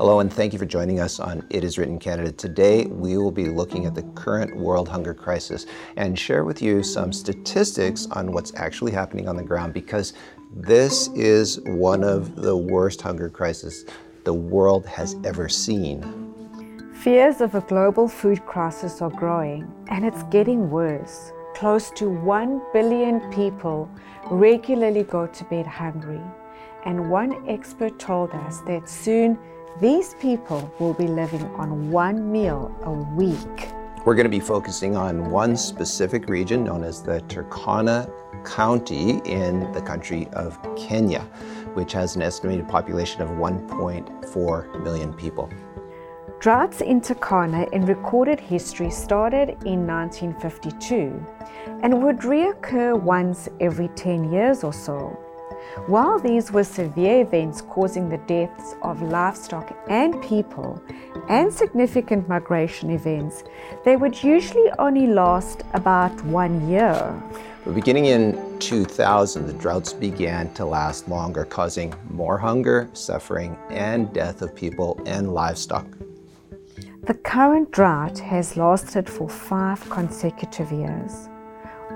Hello, and thank you for joining us on It Is Written Canada. Today, we will be looking at the current world hunger crisis and share with you some statistics on what's actually happening on the ground, because this is one of the worst hunger crises the world has ever seen. Fears of a global food crisis are growing, and it's getting worse. Close to 1 billion people regularly go to bed hungry, and one expert told us that soon these people will be living on one meal a week. We're going to be focusing on one specific region known as the Turkana County in the country of Kenya, which has an estimated population of 1.4 million people. Droughts in Turkana in recorded history started in 1952 and would reoccur once every 10 years or so. While these were severe events causing the deaths of livestock and people and significant migration events, they would usually only last about 1 year. But beginning in 2000, the droughts began to last longer, causing more hunger, suffering, and death of people and livestock. The current drought has lasted for 5 consecutive years.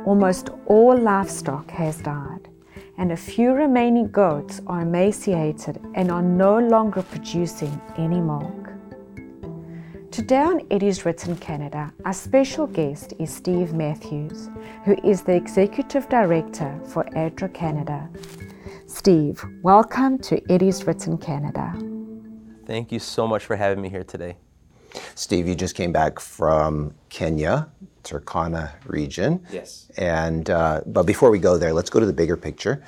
Almost all livestock has died, and a few remaining goats are emaciated and are no longer producing any milk. Today on It Is Written Canada, our special guest is Steve Matthews, who is the Executive Director for Adra Canada. Steve, welcome to It Is Written Canada. Thank you so much for having me here today. Steve, you just came back from Kenya, Turkana region. Yes. And but before we go there, let's go to the bigger picture.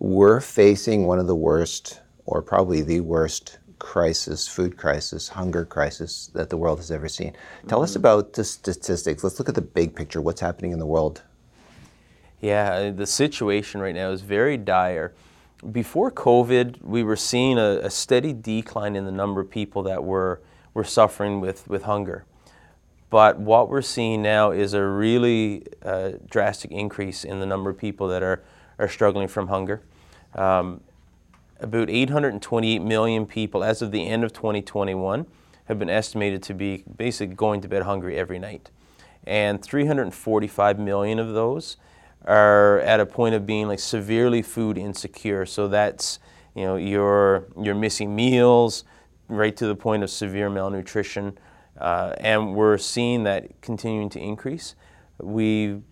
We're facing one of the worst, or probably the worst, crisis, food crisis, hunger crisis that the world has ever seen. Tell us about the statistics. Let's look at the big picture. What's happening in the world? Yeah, the situation right now is very dire. Before COVID, we were seeing a steady decline in the number of people that were suffering with hunger. But what we're seeing now is a really drastic increase in the number of people that are struggling from hunger. About 828 million people as of the end of 2021 have been estimated to be basically going to bed hungry every night. And 345 million of those are at a point of being like severely food insecure. So that's, you know, you're missing meals, right to the point of severe malnutrition, and we're seeing that continuing to increase. We,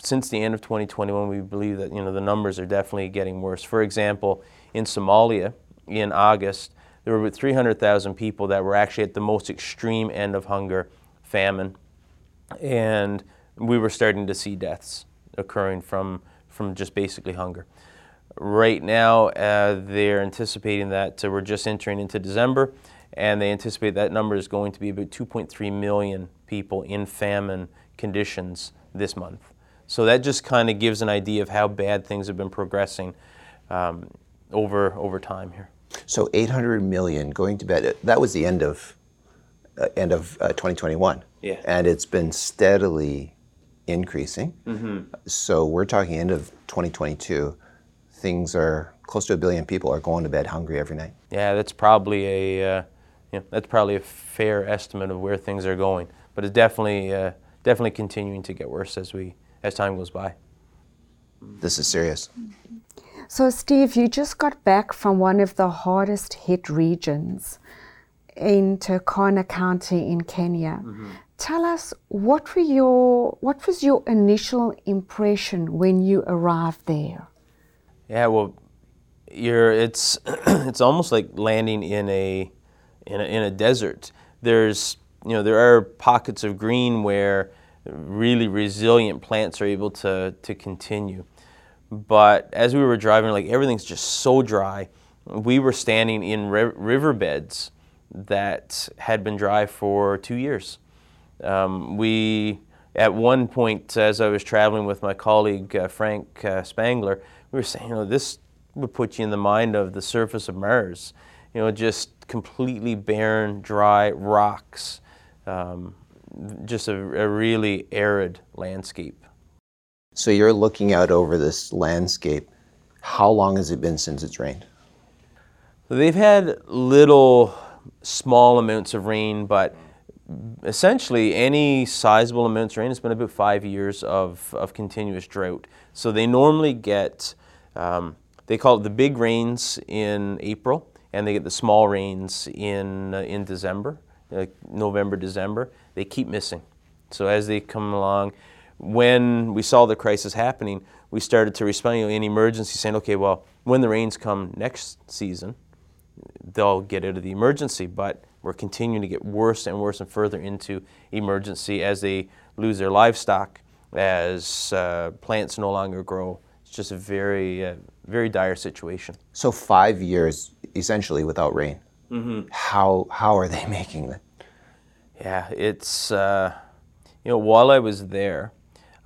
since the end of 2021, we believe that, you know, the numbers are definitely getting worse. For example, in Somalia, in August, there were about 300,000 people that were actually at the most extreme end of hunger, famine, and we were starting to see deaths occurring from just basically hunger. Right now, they're anticipating that we're just entering into December, and they anticipate that number is going to be about 2.3 million people in famine conditions this month. So that just kind of gives an idea of how bad things have been progressing over time here. So 800 million going to bed. That was the end of 2021. Yeah. And it's been steadily increasing. Mm-hmm. So we're talking end of 2022. Things are close to 1 billion people are going to bed hungry every night. Yeah, that's probably a fair estimate of where things are going. But it's definitely continuing to get worse as time goes by. This is serious. So Steve, you just got back from one of the hardest hit regions in Turkana County in Kenya. Mm-hmm. Tell us, what was your initial impression when you arrived there? Yeah, well, it's almost like landing in a desert. There are pockets of green where really resilient plants are able to continue, but as we were driving, like, everything's just so dry. We were standing in riverbeds that had been dry for 2 years. At one point, as I was traveling with my colleague Frank Spangler, we were saying, you know, this would put you in the mind of the surface of Mars. You know, just completely barren, dry rocks, just a really arid landscape. So you're looking out over this landscape. How long has it been since it's rained? They've had little small amounts of rain, but essentially any sizable amounts of rain. It's been about 5 years of continuous drought. So they normally get, they call it the big rains in April, and they get the small rains in December, November, December. They keep missing. So as they come along, when we saw the crisis happening, we started to respond in emergency, saying, okay, well, when the rains come next season, they'll get out of the emergency, but we're continuing to get worse and worse and further into emergency as they lose their livestock, as plants no longer grow. It's just a very, very dire situation. So 5 years essentially without rain. Mm-hmm. How are they making it? Yeah, it's, you know, while I was there,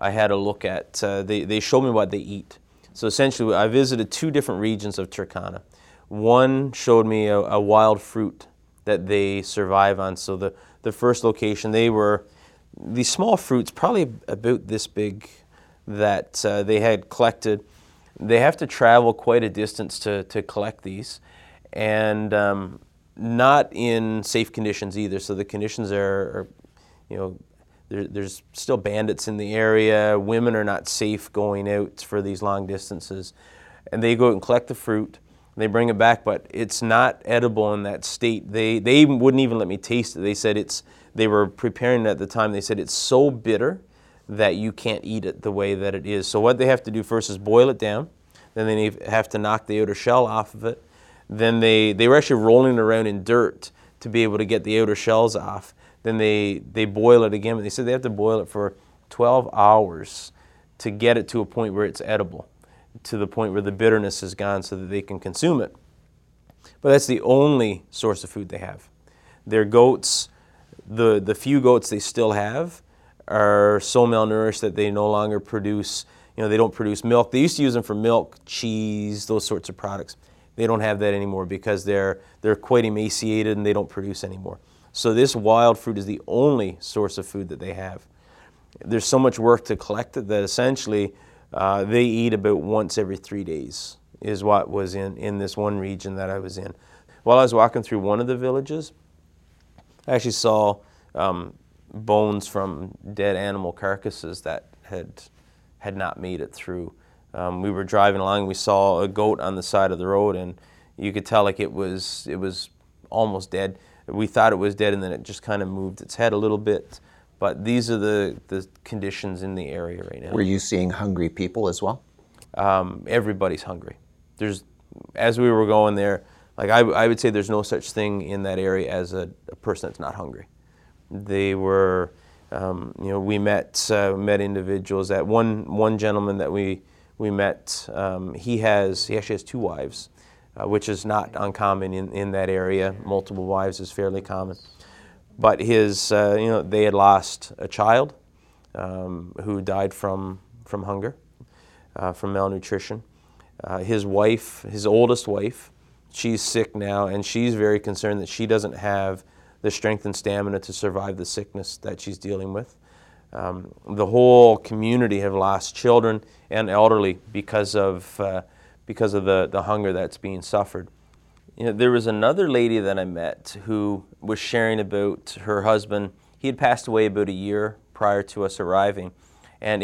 I had a look at, they showed me what they eat. So essentially, I visited two different regions of Turkana. One showed me a wild fruit that they survive on. So the first location, they were these small fruits, probably about this big, that they had collected. They have to travel quite a distance to collect these, and not in safe conditions either. So the conditions are you know, there's still bandits in the area. Women are not safe going out for these long distances. And they go out and collect the fruit. They bring it back, but it's not edible in that state. They wouldn't even let me taste it. They said they were preparing it at the time. They said it's so bitter that you can't eat it the way that it is. So what they have to do first is boil it down. Then they have to knock the outer shell off of it. Then they were actually rolling around in dirt to be able to get the outer shells off. Then they boil it again. But they said they have to boil it for 12 hours to get it to a point where it's edible, to the point where the bitterness is gone so that they can consume it. But that's the only source of food they have. Their goats, the few goats they still have, are so malnourished that they no longer produce, you know, they don't produce milk. They used to use them for milk, cheese, those sorts of products. They don't have that anymore because they're quite emaciated and they don't produce anymore. So this wild fruit is the only source of food that they have. There's so much work to collect it that essentially they eat about once every 3 days, is what was in this one region that I was in. While I was walking through one of the villages, I actually saw bones from dead animal carcasses that had not made it through. We were driving along, we saw a goat on the side of the road, and you could tell like it was almost dead. We thought it was dead, and then it just kind of moved its head a little bit. But these are the conditions in the area right now. Were you seeing hungry people as well? Everybody's hungry. As we were going there, like I would say there's no such thing in that area as a person that's not hungry. They were, you know, we met individuals. That one gentleman that we met, he actually has two wives, which is not uncommon in that area. Multiple wives is fairly common. But they had lost a child who died from hunger, from malnutrition. His wife, his oldest wife, she's sick now, and she's very concerned that she doesn't have the strength and stamina to survive the sickness that she's dealing with. The whole community have lost children and elderly because of the hunger that's being suffered. You know, there was another lady that I met who was sharing about her husband. He had passed away about a year prior to us arriving. And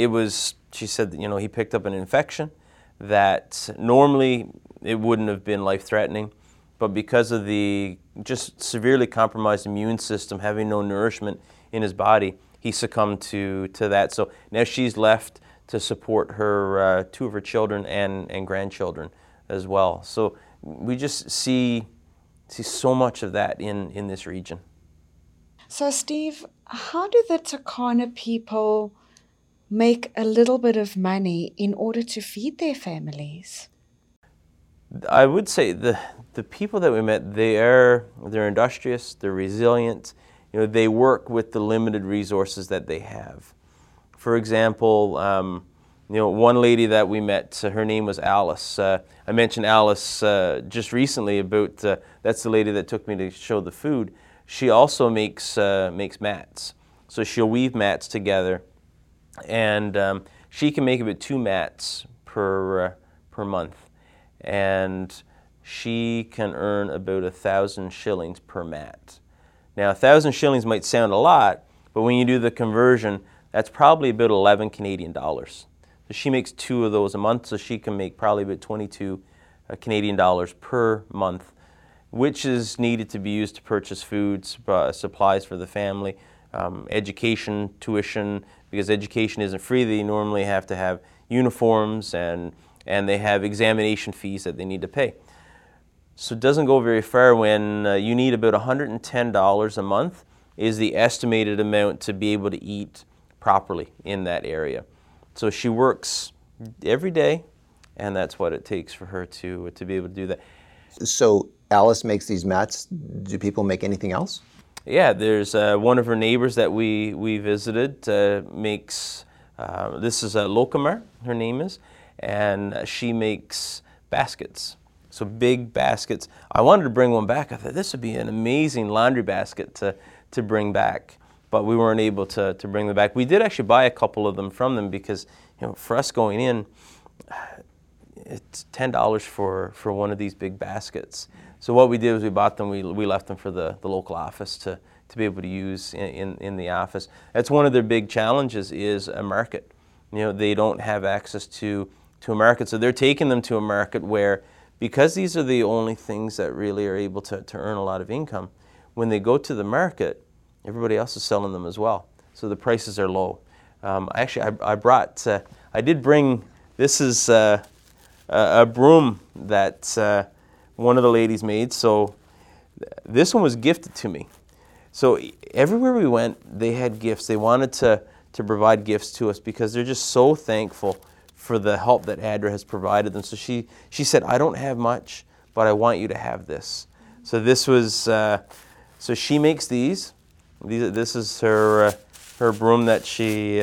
she said, that, you know, he picked up an infection that normally it wouldn't have been life-threatening, but because of the just severely compromised immune system, having no nourishment in his body, he succumbed to that. So now she's left to support her two of her children and grandchildren as well. So we just see so much of that in this region. So Steve, how do the Turkana people make a little bit of money in order to feed their families? I would say the people that we met, they're industrious, they're resilient. You know, they work with the limited resources that they have. For example, you know, one lady that we met, her name was Alice. I mentioned Alice just recently about, that's the lady that took me to show the food. She also makes mats. So she'll weave mats together. And she can make about 2 mats per month. And she can earn about 1,000 shillings per mat. Now, 1,000 shillings might sound a lot, but when you do the conversion, that's probably about 11 Canadian dollars. So she makes two of those a month, so she can make probably about 22 Canadian dollars per month, which is needed to be used to purchase food, supplies for the family, education, tuition, because education isn't free. They normally have to have uniforms and they have examination fees that they need to pay. So it doesn't go very far when you need about $110 a month is the estimated amount to be able to eat properly in that area. So she works every day, and that's what it takes for her to be able to do that. So Alice makes these mats. Do people make anything else? Yeah, there's one of her neighbors that we visited makes, this is Lokomar, her name is, and she makes baskets. So big baskets. I wanted to bring one back. I thought this would be an amazing laundry basket to bring back, but we weren't able to bring them back. We did actually buy a couple of them from them because, you know, for us going in, it's $10 for one of these big baskets. So what we did was we bought them, we left them for the local office to be able to use in the office. That's one of their big challenges is a market. You know, they don't have access to a market, so they're taking them to a market where, because these are the only things that really are able to earn a lot of income, when they go to the market, everybody else is selling them as well. So the prices are low. I did bring, this is a broom that one of the ladies made. So this one was gifted to me. So everywhere we went, they had gifts. They wanted to provide gifts to us because they're just so thankful for the help that Adra has provided them. So she said, I don't have much, but I want you to have this. So this was, so she makes these. This is her broom that she,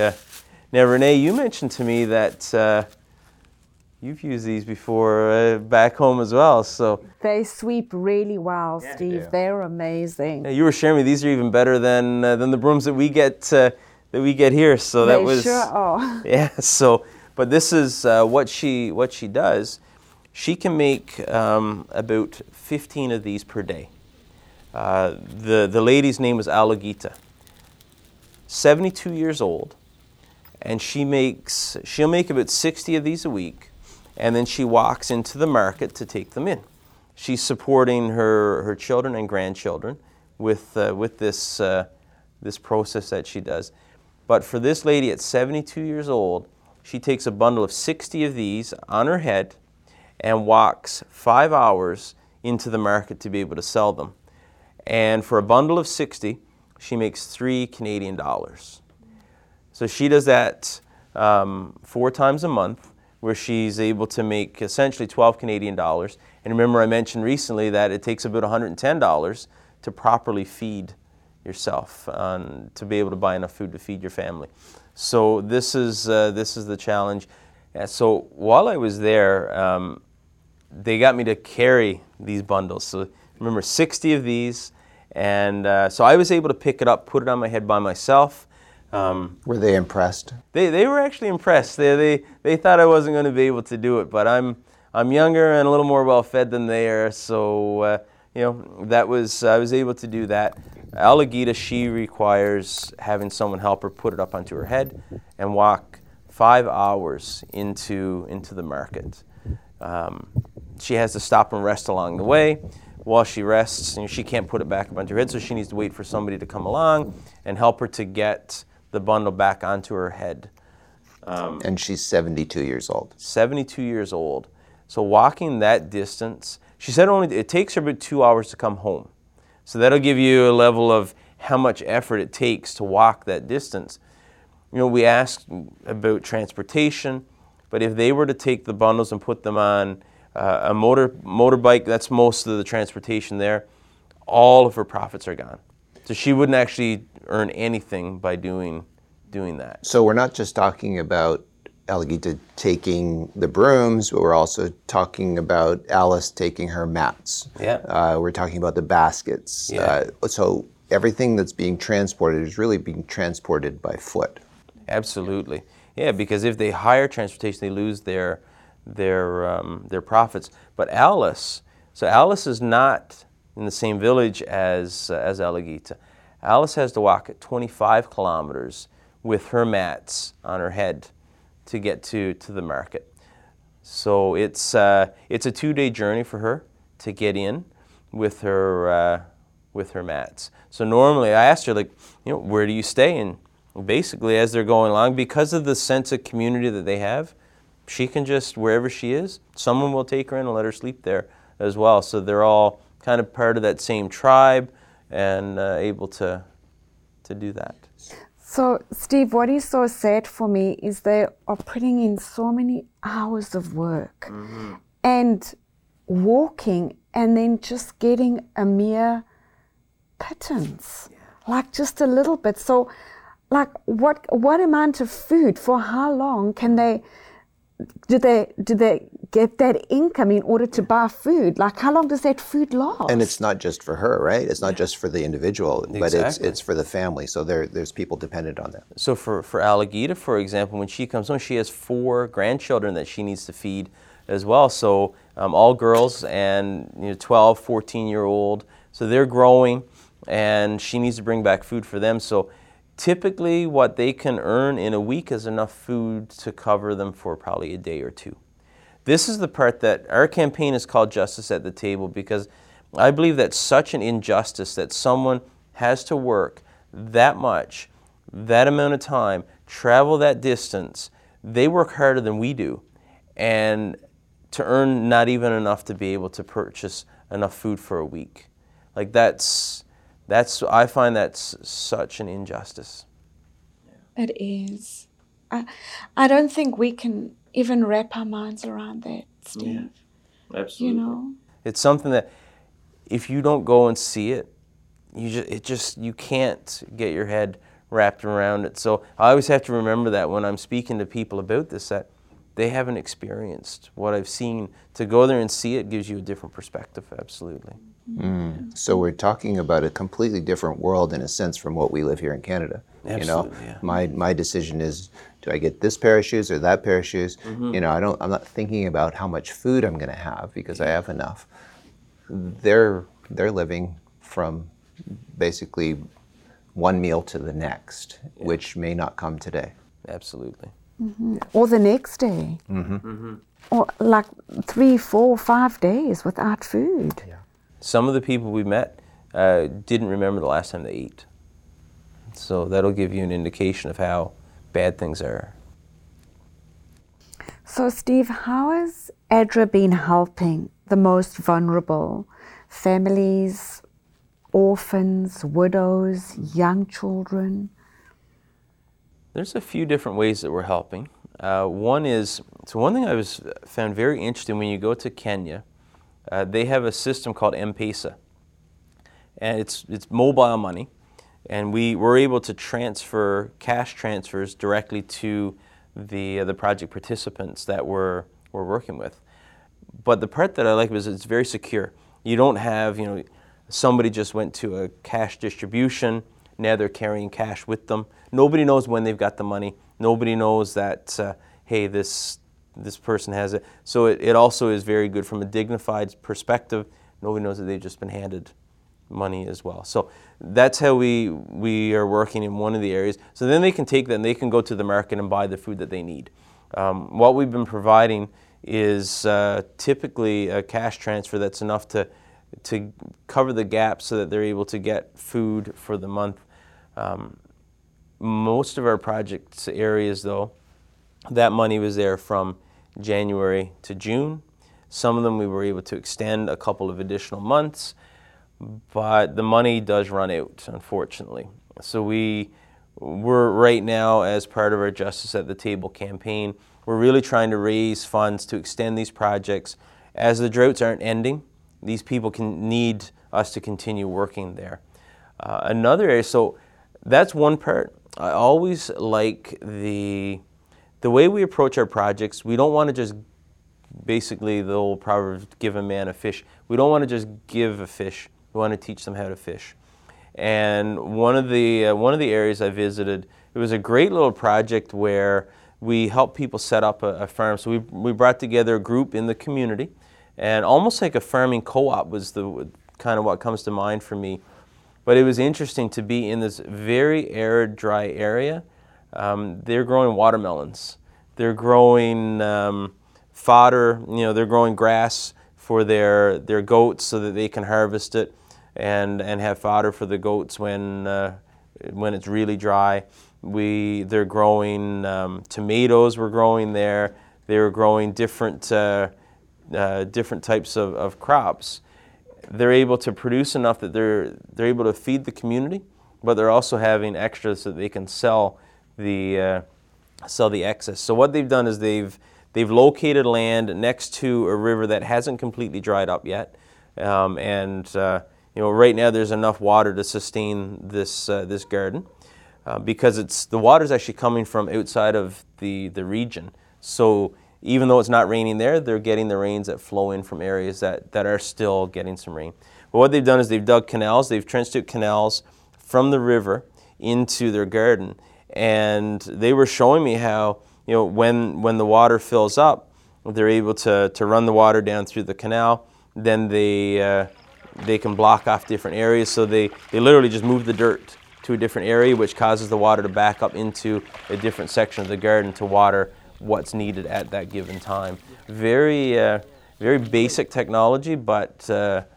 now Renee, you mentioned to me that you've used these before back home as well, so. They sweep really well, yeah, Steve, they're amazing. Yeah, you were sharing me, these are even better than the brooms that we get here, so that was. They sure are. Yeah, so. But this is what she does. She can make about 15 of these per day. The lady's name is Alugita. 72 years old, and she'll make about 60 of these a week, and then she walks into the market to take them in. She's supporting her children and grandchildren with this process that she does. But for this lady at 72 years old, she takes a bundle of 60 of these on her head and walks 5 hours into the market to be able to sell them. And for a bundle of 60, she makes 3 Canadian dollars. So she does that 4 times a month, where she's able to make essentially 12 Canadian dollars. And remember, I mentioned recently that it takes about $110 to properly feed yourself to be able to buy enough food to feed your family. So this is the challenge. So while I was there, they got me to carry these bundles. So remember, 60 of these, and so I was able to pick it up, put it on my head by myself. Were they impressed? They were actually impressed. They thought I wasn't going to be able to do it, but I'm younger and a little more well fed than they are. So I was able to do that. Alugita, she requires having someone help her put it up onto her head and walk 5 hours into the market. She has to stop and rest along the way. While she rests, she can't put it back up onto her head, so she needs to wait for somebody to come along and help her to get the bundle back onto her head. And she's 72 years old. 72 years old. So walking that distance, she said it takes her about 2 hours to come home. So that'll give you a level of how much effort it takes to walk that distance. You know, we asked about transportation, but if they were to take the bundles and put them on a motorbike, that's most of the transportation there, all of her profits are gone. So she wouldn't actually earn anything by doing that. So we're not just talking about Alugita taking the brooms, but we're also talking about Alice taking her mats. Yeah. We're talking about the baskets. Yeah. So everything that's being transported is really being transported by foot. Absolutely. Yeah, because if they hire transportation, they lose their profits. But Alice, So Alice is not in the same village as Alugita. Alice has to walk at 25 kilometers with her mats on her head to get to the market. So it's a two-day journey for her to get in with her mats. So normally I asked her, like, you know, where do you stay? And basically as they're going along, because of the sense of community that they have, she can just, wherever she is, someone will take her in and let her sleep there as well. So they're all kind of part of that same tribe and able to do that. So, Steve, what is so sad for me is they are putting in so many hours of work mm-hmm. and walking and then just getting a mere pittance, yeah. like just a little bit. So, like, what amount of food for how long can they, do they get that income in order to buy food? Like, how long does that food last? And it's not just for her, right? It's not just for the individual, exactly. but it's for the family. So there's people dependent on that. So for Alugita, for example, when she comes home, she has 4 grandchildren that she needs to feed as well. So all girls and 12, 14-year-old. So they're growing and she needs to bring back food for them. So typically what they can earn in a week is enough food to cover them for probably a day or two. This is the part that our campaign is called Justice at the Table, because I believe that's such an injustice that someone has to work that much, that amount of time, travel that distance. They work harder than we do, and to earn not even enough to be able to purchase enough food for a week. Like that's I find that's such an injustice. It is. I don't think we can even wrap our minds around that, Steve. Yeah, absolutely. It's something that if you don't go and see it, you can't get your head wrapped around it. So I always have to remember that when I'm speaking to people about this, that they haven't experienced what I've seen. To go there and see it gives you a different perspective, absolutely. Mm. So we're talking about a completely different world in a sense from what we live here in Canada. Absolutely, yeah. My decision is, do I get this pair of shoes or that pair of shoes? Mm-hmm. I'm not thinking about how much food I'm going to have because I have enough. They're living from basically one meal to the next, yeah. which may not come today. Absolutely. Mm-hmm. Or the next day. Mm-hmm. Mm-hmm. Or like 3, 4, 5 days without food. Yeah. Some of the people we met didn't remember the last time they ate. So that'll give you an indication of how bad things are. So Steve, how has Adra been helping the most vulnerable families, orphans, widows, young children? There's a few different ways that we're helping. One thing I found very interesting when you go to Kenya, they have a system called M-Pesa, and it's mobile money, and we're able to transfer cash transfers directly to the project participants that we're working with. But the part that I like is it's very secure. You don't have somebody just went to a cash distribution, now they're carrying cash with them. Nobody knows when they've got the money. Nobody knows that hey, this person has it. So it also is very good from a dignified perspective. Nobody knows that they've just been handed money as well. So that's how we are working in one of the areas. So then they can take that and they can go to the market and buy the food that they need. What we've been providing is typically a cash transfer that's enough to cover the gap so that they're able to get food for the month. Most of our project areas, though, that money was there from January to June. Some of them we were able to extend a couple of additional months, but the money does run out, unfortunately. So we're right now, as part of our Justice at the Table campaign, we're really trying to raise funds to extend these projects. As the droughts aren't ending, these people can need us to continue working there. Another area, so that's one part. I always like the way we approach our projects. We don't want to just, basically the old proverb, give a man a fish. We don't want to just give a fish. We want to teach them how to fish. And one of the areas I visited, it was a great little project where we helped people set up a farm. So we brought together a group in the community And almost like a farming co-op was the kind of what comes to mind for me. But it was interesting to be in this very arid, dry area. They're growing watermelons. They're growing fodder. You know, they're growing grass for their goats so that they can harvest it and have fodder for the goats when it's really dry. They're growing tomatoes. Were growing there. They were growing different types of crops. They're able to produce enough that they're able to feed the community, but they're also having extras so that they can sell the excess. So what they've done is they've located land next to a river that hasn't completely dried up yet, and right now there's enough water to sustain this garden because the water's actually coming from outside of the region. So even though it's not raining there, they're getting the rains that flow in from areas that are still getting some rain. But what they've done is they've dug canals, they've trenched out canals from the river into their garden. And they were showing me how, you know, when the water fills up, they're able to run the water down through the canal. Then they can block off different areas. So they literally just move the dirt to a different area, which causes the water to back up into a different section of the garden to water what's needed at that given time. Very basic technology, but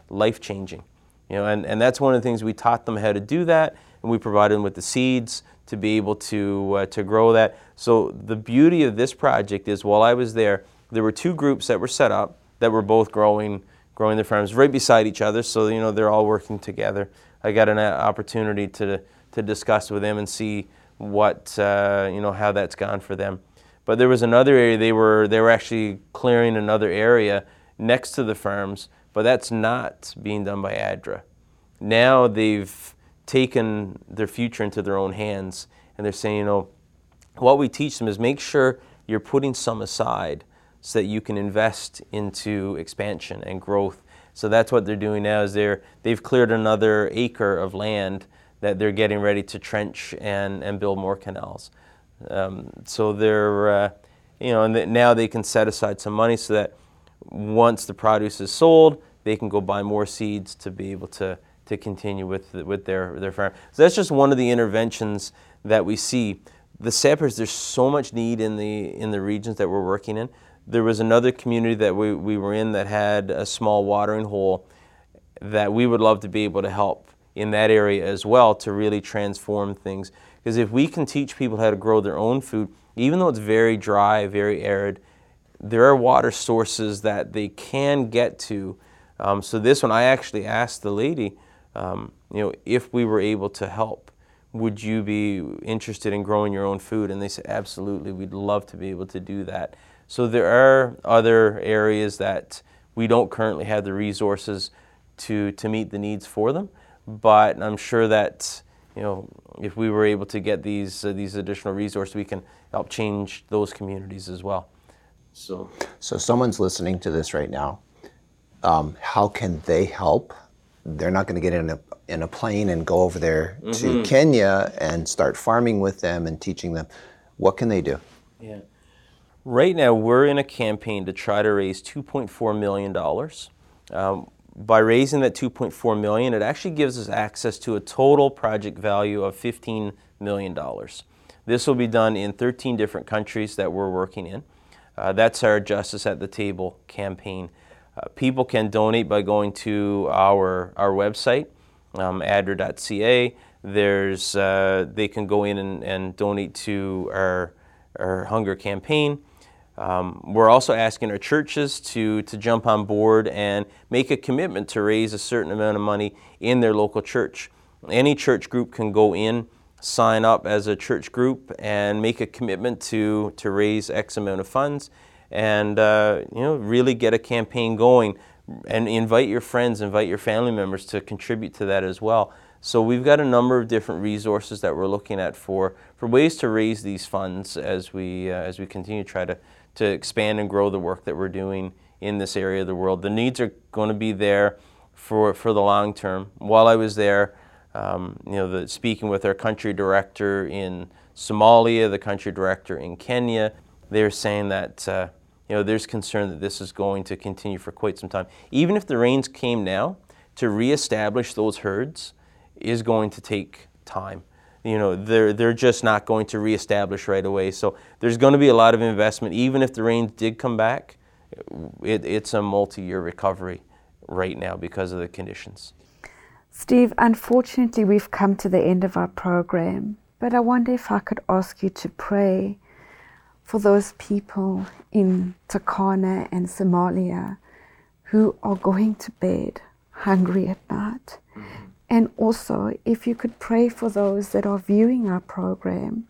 life-changing. You know, and that's one of the things we taught them how to do that, and we provided them with the seeds to be able to grow that. So the beauty of this project is, while I was there, there were two groups that were set up that were both growing their farms right beside each other. So, you know, they're all working together. I got an opportunity to discuss with them and see what how that's gone for them. But there was another area they were actually clearing another area next to the farms, but that's not being done by Adra. Now they've taken their future into their own hands, and they're saying, you know, what we teach them is make sure you're putting some aside so that you can invest into expansion and growth. So that's what they're doing now, is they've cleared another acre of land that they're getting ready to trench and build more canals. So they're, and now they can set aside some money so that once the produce is sold, they can go buy more seeds to be able to continue with their farm. So that's just one of the interventions that we see. The sappers, there's so much need in the regions that we're working in. There was another community that we were in that had a small watering hole that we would love to be able to help in that area as well, to really transform things. Because if we can teach people how to grow their own food, even though it's very dry, very arid, there are water sources that they can get to. So this one, I actually asked the lady, if we were able to help, would you be interested in growing your own food? And they said, absolutely, we'd love to be able to do that. So there are other areas that we don't currently have the resources to meet the needs for them, but I'm sure that, you know, if we were able to get these additional resources, we can help change those communities as well. So someone's listening to this right now. How can they help? They're not going to get in a plane and go over there to Kenya and start farming with them and teaching them. What can they do? Yeah. Right now, we're in a campaign to try to raise $2.4 million. By raising that $2.4 million, it actually gives us access to a total project value of $15 million. This will be done in 13 different countries that we're working in. That's our Justice at the Table campaign. People can donate by going to our website, Adra.ca. There's they can go in and donate to our hunger campaign. We're also asking our churches to jump on board and make a commitment to raise a certain amount of money in their local church. Any church group can go in, sign up as a church group, and make a commitment to raise X amount of funds, and really get a campaign going, and invite your friends, invite your family members to contribute to that as well. So we've got a number of different resources that we're looking at for ways to raise these funds as we continue to try to expand and grow the work that we're doing in this area of the world. The needs are going to be there for the long term. While I was there, speaking with our country director in Somalia, the country director in Kenya, they're saying that you know, there's concern that this is going to continue for quite some time. Even if the rains came now, to reestablish those herds is going to take time. You know, they're just not going to reestablish right away. So there's going to be a lot of investment. Even if the rains did come back, it's a multi-year recovery right now because of the conditions. Steve, unfortunately, we've come to the end of our program, but I wonder if I could ask you to pray for those people in Turkana and Somalia who are going to bed hungry at night. Mm-hmm. And also, if you could pray for those that are viewing our program,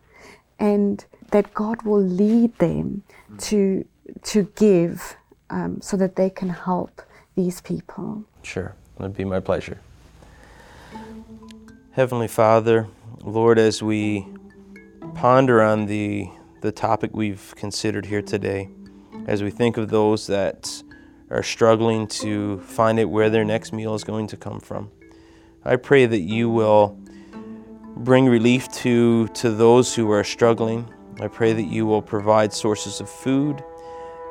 and that God will lead them mm-hmm. to give so that they can help these people. Sure, it would be my pleasure. Heavenly Father, Lord, as we ponder on the topic we've considered here today, as we think of those that are struggling to find out where their next meal is going to come from, I pray that you will bring relief to those who are struggling. I pray that you will provide sources of food.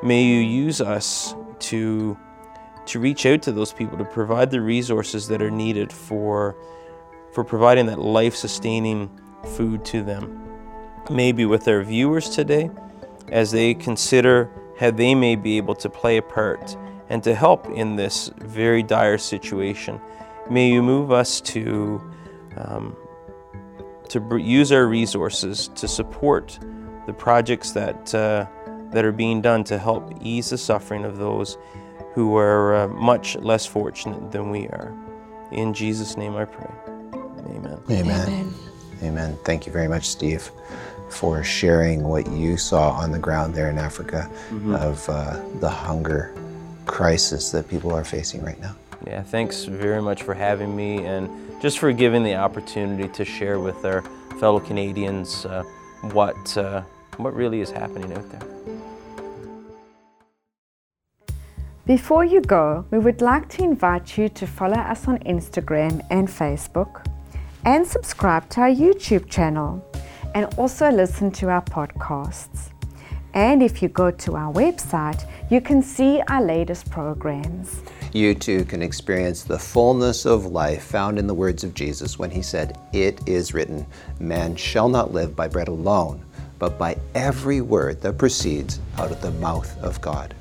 May you use us to reach out to those people, to provide the resources that are needed for providing that life-sustaining food to them. Maybe with our viewers today, as they consider how they may be able to play a part and to help in this very dire situation. May you move us to use our resources to support the projects that are being done to help ease the suffering of those who are much less fortunate than we are. In Jesus' name I pray. Amen. Amen. Amen. Amen. Thank you very much, Steve, for sharing what you saw on the ground there in Africa mm-hmm. of the hunger crisis that people are facing right now. Yeah, thanks very much for having me and just for giving the opportunity to share with our fellow Canadians what really is happening out there. Before you go, we would like to invite you to follow us on Instagram and Facebook, and subscribe to our YouTube channel, and also listen to our podcasts. And if you go to our website, you can see our latest programs. You too can experience the fullness of life found in the words of Jesus when he said, "It is written, man shall not live by bread alone, but by every word that proceeds out of the mouth of God."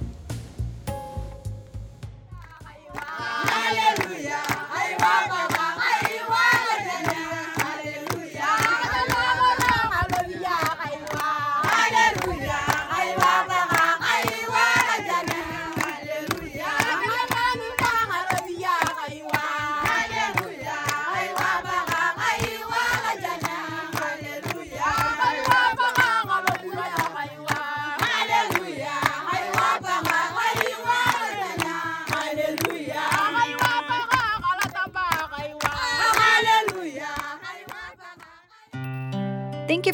Thank you